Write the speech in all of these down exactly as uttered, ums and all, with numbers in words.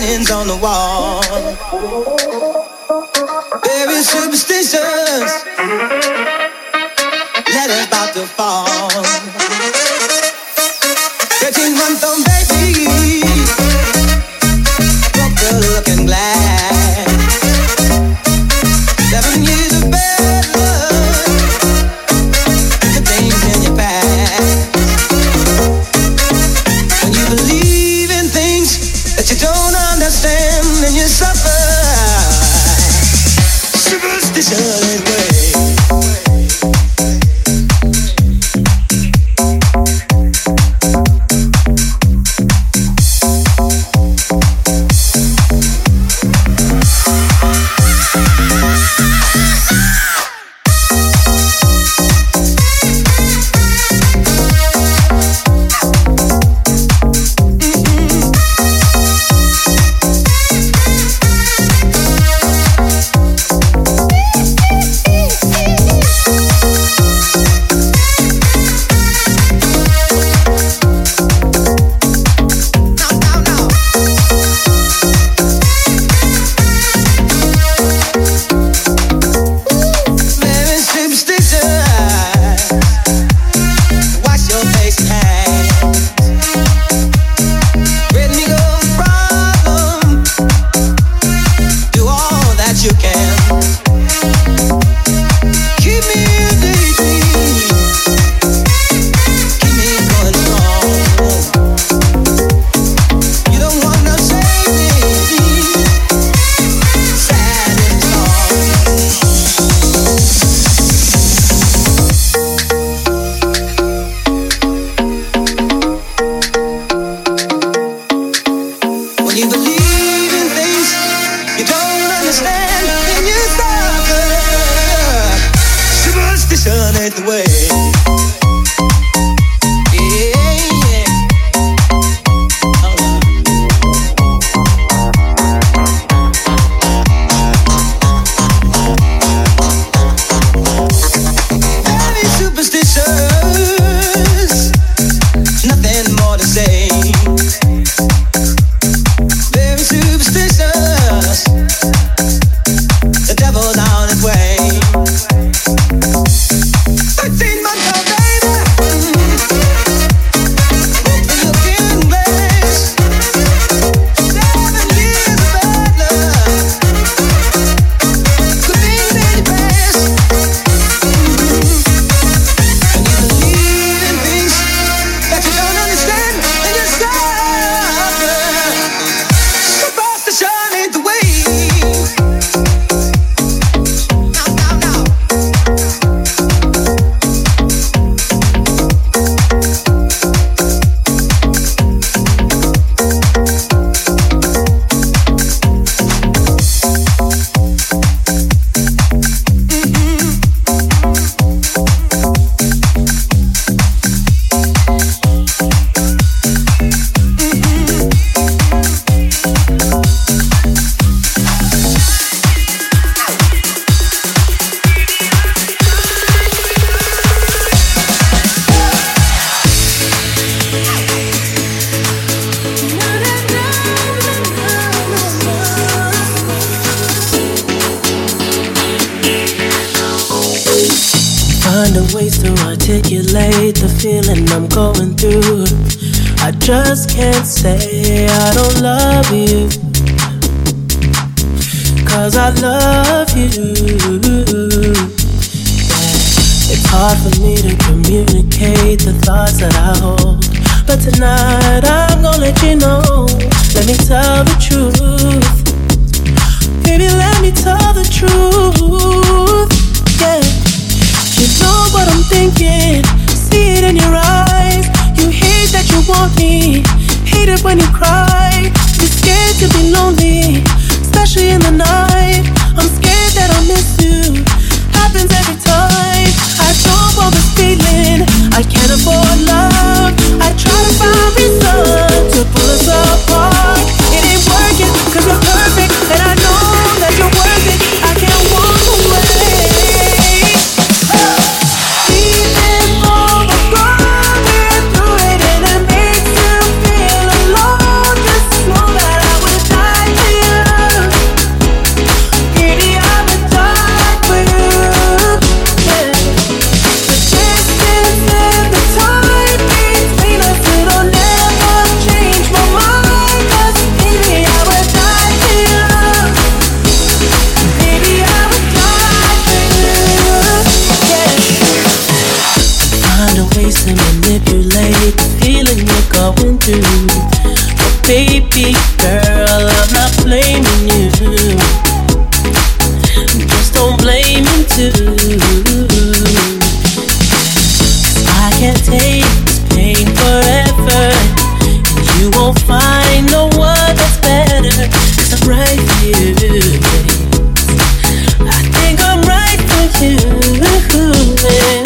writings on the wall. There is superstitions, letters about to fall. Thirteen month old baby broke the looking glass. Seven years of bad luck, the things in your past. When you believe in things that you don't understand, then you suffer. Superstition. The way. going through. But baby girl, I'm not blaming you. Just don't blame me too. I can't take this pain forever, and you won't find no one that's better. 'Cause I'm right for you, babe. I think I'm right for you, man.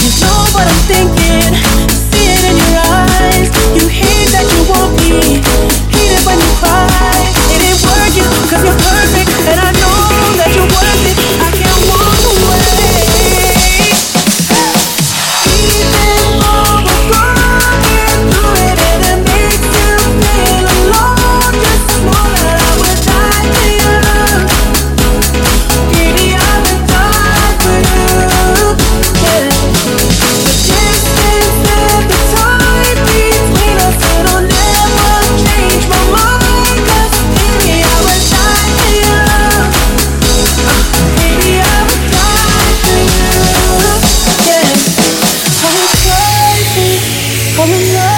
You know what I'm thinking, I see it in your eyes. You hate that you want me, hate it when you cry. It ain't working 'cause you're perfect, and I know that you're worth it. I can't walk away. I'm in love.